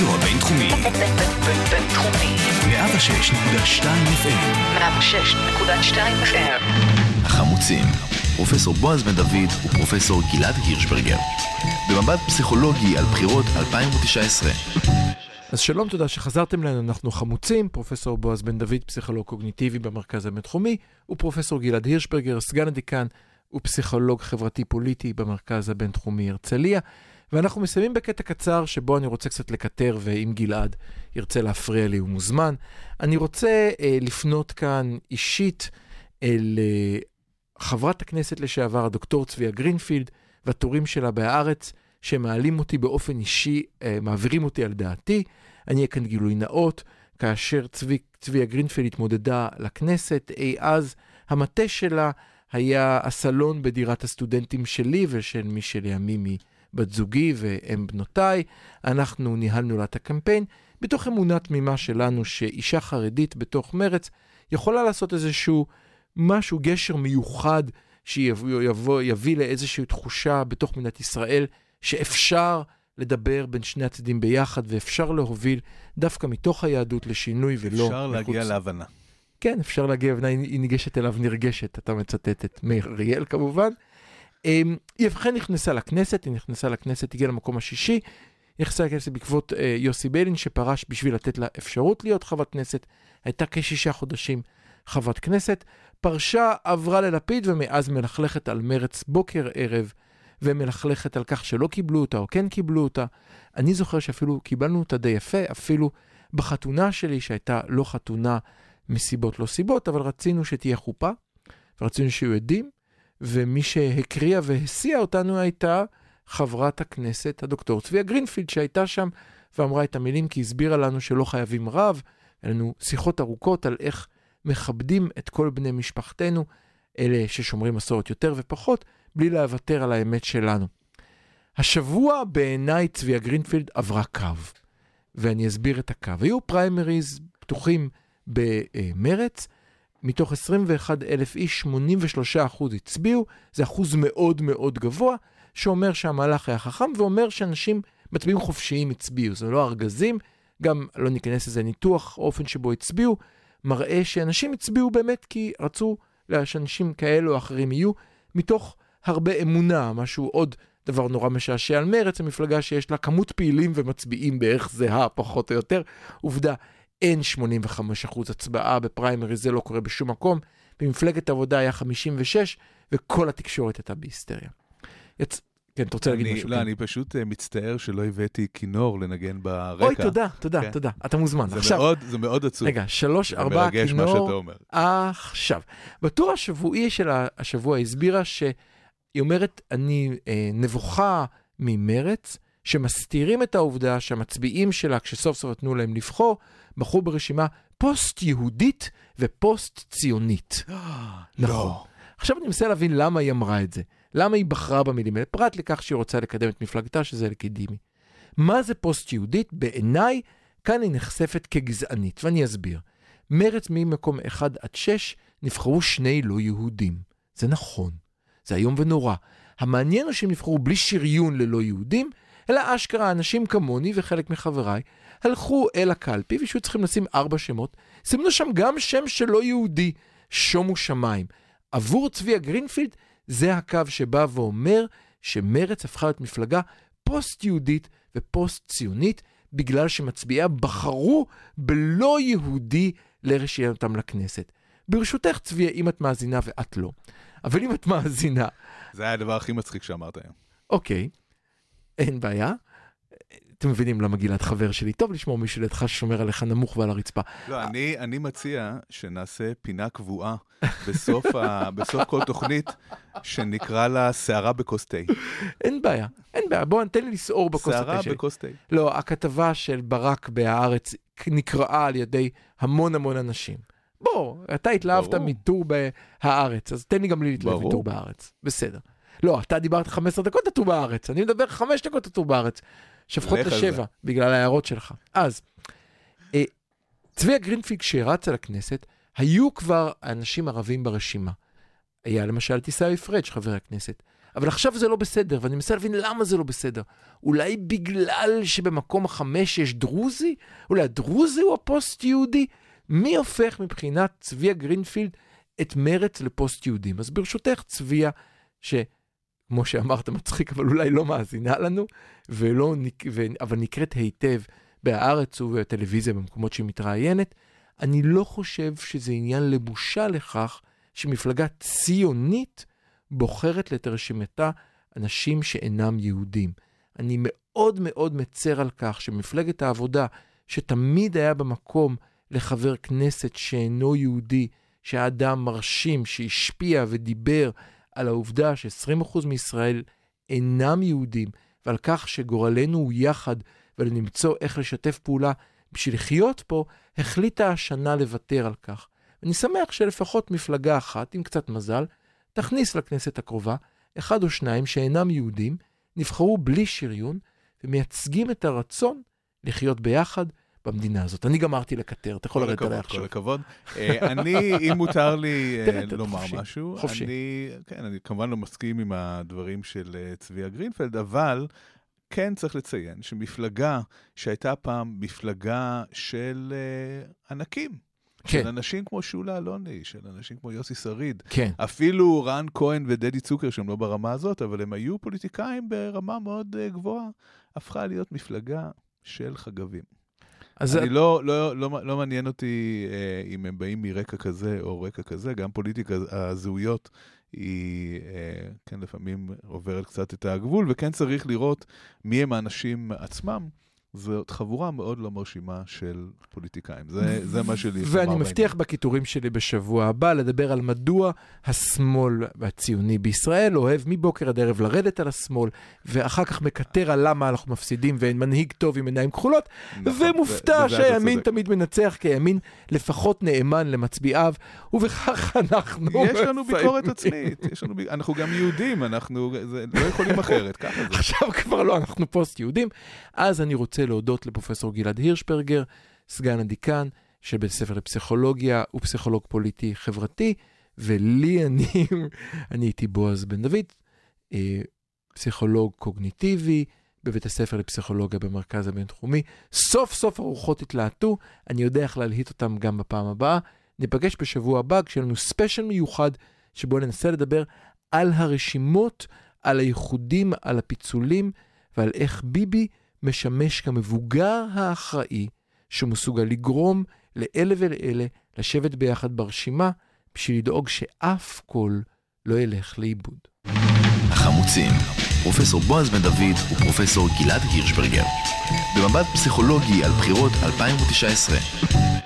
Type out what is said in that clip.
הרדיו הבינתחומי. בינתחומי. 106.2 FM. החמוצים, פרופסור בועז בן-דוד ופרופסור גלעד הירשברגר. במבט פסיכולוגי על בחירות 2019. אז שלום, תודה שחזרתם לנו. אנחנו חמוצים, פרופסור בועז בן-דוד, פסיכולוג קוגניטיבי במרכז הבינתחומי, ופרופסור גלעד הירשברגר, סגן הדיקן ופסיכולוג חברתי-פוליטי במרכז הבינתחומי הרצליה. ואנחנו מסיימים בקטע קצר שבו אני רוצה קצת לקטר, ואם גלעד ירצה להפריע לי הוא מוזמן. אני רוצה לפנות כאן אישית אל חברת הכנסת לשעבר הדוקטור צביה גרינפילד והתורים שלה בארץ, שמעלים אותי באופן אישי, מעבירים אותי על דעתי. אני אקן גילוי נאות, כאשר צביה גרינפילד התמודדה לכנסת, אז המטה שלה היה הסלון בדירת הסטודנטים שלי ושל מי שלימים היא בת זוגי והם בנותיי. אנחנו ניהלנו לה את הקמפיין בתוך אמונה תמימה שלנו שאישה חרדית בתוך מרץ יכולה לעשות איזשהו משהו, גשר מיוחד שיביא לאיזושהי תחושה בתוך מדינת ישראל שאפשר לדבר בין שני הצדדים ביחד ואפשר להוביל דווקא מתוך היהדות לשינוי ולא אפשר מחוץ. להגיע להבנה. כן, אפשר להגיע להבנה, היא ניגשת אליו נרגשת, אתה מצטטת מאריאל כמובן. היא אכן נכנסה לכנסת, הגיעה למקום השישי, היא נכנסה לכנסת בעקבות יוסי ביילין שפרש בשביל לתת לה אפשרות להיות חברת כנסת, הייתה כ6 חודשים חברת כנסת, פרשה, עברה ללפיד ומאז מלכלכת על מרץ בוקר ערב, ומלכלכת על כך שלא קיבלו אותה או כן קיבלו אותה. אני זוכר שאפילו קיבלנו אותה די יפה, אפילו בחתונה שלי שהייתה לא חתונה מסיבות לא סיבות, אבל רצינו שתהיה חופה, ורצינו שיהיו עדים, ומי שהקריאה והסיעה אותנו הייתה חברת הכנסת הדוקטור צביה גרינפילד שהייתה שם ואמרה את המילים, כי הסבירה לנו שלא חייבים רב, לנו שיחות ארוכות על איך מכבדים את כל בני משפחתנו, אלה ששומרים מסורת יותר ופחות, בלי להוותר על האמת שלנו. השבוע בעיניי צביה גרינפילד עברה קו, ואני אסביר את הקו. היו פריימריז פתוחים במרץ, מתוך 21,000 איש, 83% הצביעו, זה אחוז מאוד מאוד גבוה, שאומר שהמהלך היה חכם, ואומר שאנשים מצביעים חופשיים הצביעו, זה לא ארגזים, גם לא ניכנס לזה ניתוח, אופן שבו הצביעו, מראה שאנשים הצביעו באמת כי רצו שאנשים כאלו או אחרים יהיו, מתוך הרבה אמונה, משהו עוד דבר נורא משעשע על מרץ, המפלגה שיש לה כמות פעילים ומצביעים בערך זהה, פחות או יותר, עובדה, אין 85% הצבעה בפריימרי, זה לא קורה בשום מקום. במפלגת העבודה היה 56, וכל התקשורת הייתה בהיסטריה. כן, אתה רוצה להגיד משהו? לא, אני פשוט מצטער שלא הבאתי כינור לנגן ברקע. אוי, תודה. אתה מוזמן. זה מאוד עצוב. רגע, 3-4 כינור עכשיו. בטור השבועי של השבוע הסבירה שהיא אומרת, אני נבוכה ממרץ, שמסתירים את העובדה שהמצביעים שלה, כשסוף סוף נתנו להם לבחור, בחרו ברשימה פוסט-יהודית ופוסט-ציונית. נכון. עכשיו אני מנסה להבין למה היא אמרה את זה. למה היא בחרה במילים האלה? פרט לכך שהיא רוצה לקדם את מפלגתה, שזה לקידימי. מה זה פוסט-יהודית? בעיניי, כאן היא נחשפת כגזענית, ואני אסביר. מרץ ממקום 1-6 נבחרו 2 לא יהודים. זה נכון. זה היום ונורא. המעניין הוא שהם נבחרו בלי שריון ללא יהודים, אלא אשכרה, אנשים כמוני וחלק מחבריי, הלכו אל הקלפי, ושהיו צריכים לשים 4 שמות, שימנו שם גם שם שלא יהודי, שומו שמיים. עבור צביה גרינפילד, זה הקו שבא ואומר, שמרץ הפכה להיות מפלגה פוסט-יהודית ופוסט-ציונית, בגלל שמצביעיה בחרו בלא יהודי לרשיינתם לכנסת. ברשותך צביה, אם את מאזינה ואת לא. אבל אם את מאזינה... זה היה הדבר הכי מצחיק שאמרת היום. אוקיי. אין בעיה. אתם מבינים למה גלעד חבר שלי. טוב לשמור מישהו לידך ששומר עליך נמוך ועל הרצפה. לא, אני מציע שנעשה פינה קבועה בסוף כל תוכנית שנקרא לה שערה בקוסטי. אין בעיה. בוא, תן לי לסעור בקוסטי. שערה בקוסטי. לא, הכתבה של ברק בהארץ נקראה על ידי המון המון אנשים. בוא, אתה התלהבת מיתור בהארץ, אז תן לי גם לי להתלהב מיתור בהארץ. בסדר. לא, אתה דיברת 15 דקות תטור בארץ, אני מדבר 5 דקות תטור בארץ, שפחות ל7, בגלל ההערות שלך. אז, צביה גרינפילד שרצה לכנסת, היו כבר אנשים ערבים ברשימה. היה למשל תיסאי פריד, חבר הכנסת. אבל עכשיו זה לא בסדר, ואני מנסה להבין למה זה לא בסדר. אולי בגלל שבמקום החמש יש דרוזי? אולי הדרוזי הוא הפוסט-יהודי? מי הופך מבחינת צביה גרינפילד את מרץ לפוסט-יהודים? אז ברשותך צביה, שכמו שאמרת מצחיק, אבל אולי לא מאזינה לנו, אבל נקראת היטב בארץ ובטלוויזיה במקומות שהיא מתראיינת, אני לא חושב שזה עניין לבושה לכך שמפלגה ציונית בוחרת לתרשימתה אנשים שאינם יהודים. אני מאוד מאוד מצר על כך שמפלגת העבודה, שתמיד היה במקום לחבר כנסת שאינו יהודי, שהאדם מרשים שהשפיע ודיבר על העובדה ש20% מישראל אינם יהודים, ועל כך שגורלנו הוא יחד ולמצוא איך לשתף פעולה בשביל לחיות פה, החליטה השנה לוותר על כך. ואני שמח שלפחות מפלגה אחת, עם קצת מזל, תכניס לכנסת הקרובה, אחד או שניים שאינם יהודים, נבחרו בלי שריון, ומייצגים את הרצון לחיות ביחד במדינה הזאת. אני גמרתי לקטר, אתה יכול לרדת עליי עכשיו. כל הכבוד. אני, אם מותר לי לומר משהו, אני כמובן לא מסכים עם הדברים של צביה גרינפילד, אבל כן צריך לציין שמפלגה שהייתה פעם מפלגה של ענקים, של אנשים כמו שולה אלוני, של אנשים כמו יוסי סריד. אפילו רן כהן ודדי צוקר, שהם לא ברמה הזאת, אבל הם היו פוליטיקאים ברמה מאוד גבוהה, הפכה להיות מפלגה של חגבים. אני לא מעניין אותי אם הם באים מרקע כזה או רקע כזה, גם פוליטיקה הזהויות היא כן לפעמים עוברת קצת את הגבול, וכן צריך לראות מי הם האנשים עצמם. זאת חבורה מאוד לא מרשימה של פוליטיקאים. זה מה שלי. ואני מבטיח בכיתורים שלי בשבוע הבא לדבר על מדוע השמאל הציוני בישראל אוהב מבוקר עד ערב לרדת על השמאל, ואחר כך מקטר על למה אנחנו מפסידים ואין מנהיג טוב עם עיניים כחולות, ומופתע שהימין תמיד מנצח, כי הימין לפחות נאמן למצביעיו, ובכך אנחנו... יש לנו ביקורת עצמית. אנחנו גם יהודים, אנחנו לא יכולים אחרת. עכשיו כבר לא, אנחנו פוסט-יהודים. אז אני רוצה להודות לפרופסור גלעד הירשברגר, סגן הדיקן של בית הספר לפסיכולוגיה ופסיכולוג פוליטי חברתי, ולי אני הייתי בועז בן-דוד, פסיכולוג קוגניטיבי בבית הספר לפסיכולוגיה במרכז הבינתחומי. סוף סוף הרוחות התלהטו, אני יודע איך להלהיט אותם גם בפעם הבאה. ניפגש בשבוע הבא כשלנו ספיישל מיוחד שבו ננסה לדבר על הרשימות, על הייחודים, על הפיצולים ועל איך ביבי משמש כמבוגר האחראי שמסוגל לגרום לאלה ולאלה לשבת ביחד ברשימה בשביל לדאוג שאף קול לא ילך לאיבוד. החמוצים, פרופסור בועז בן-דוד ופרופסור גלעד הירשברגר, במבט פסיכולוגי על בחירות 2019.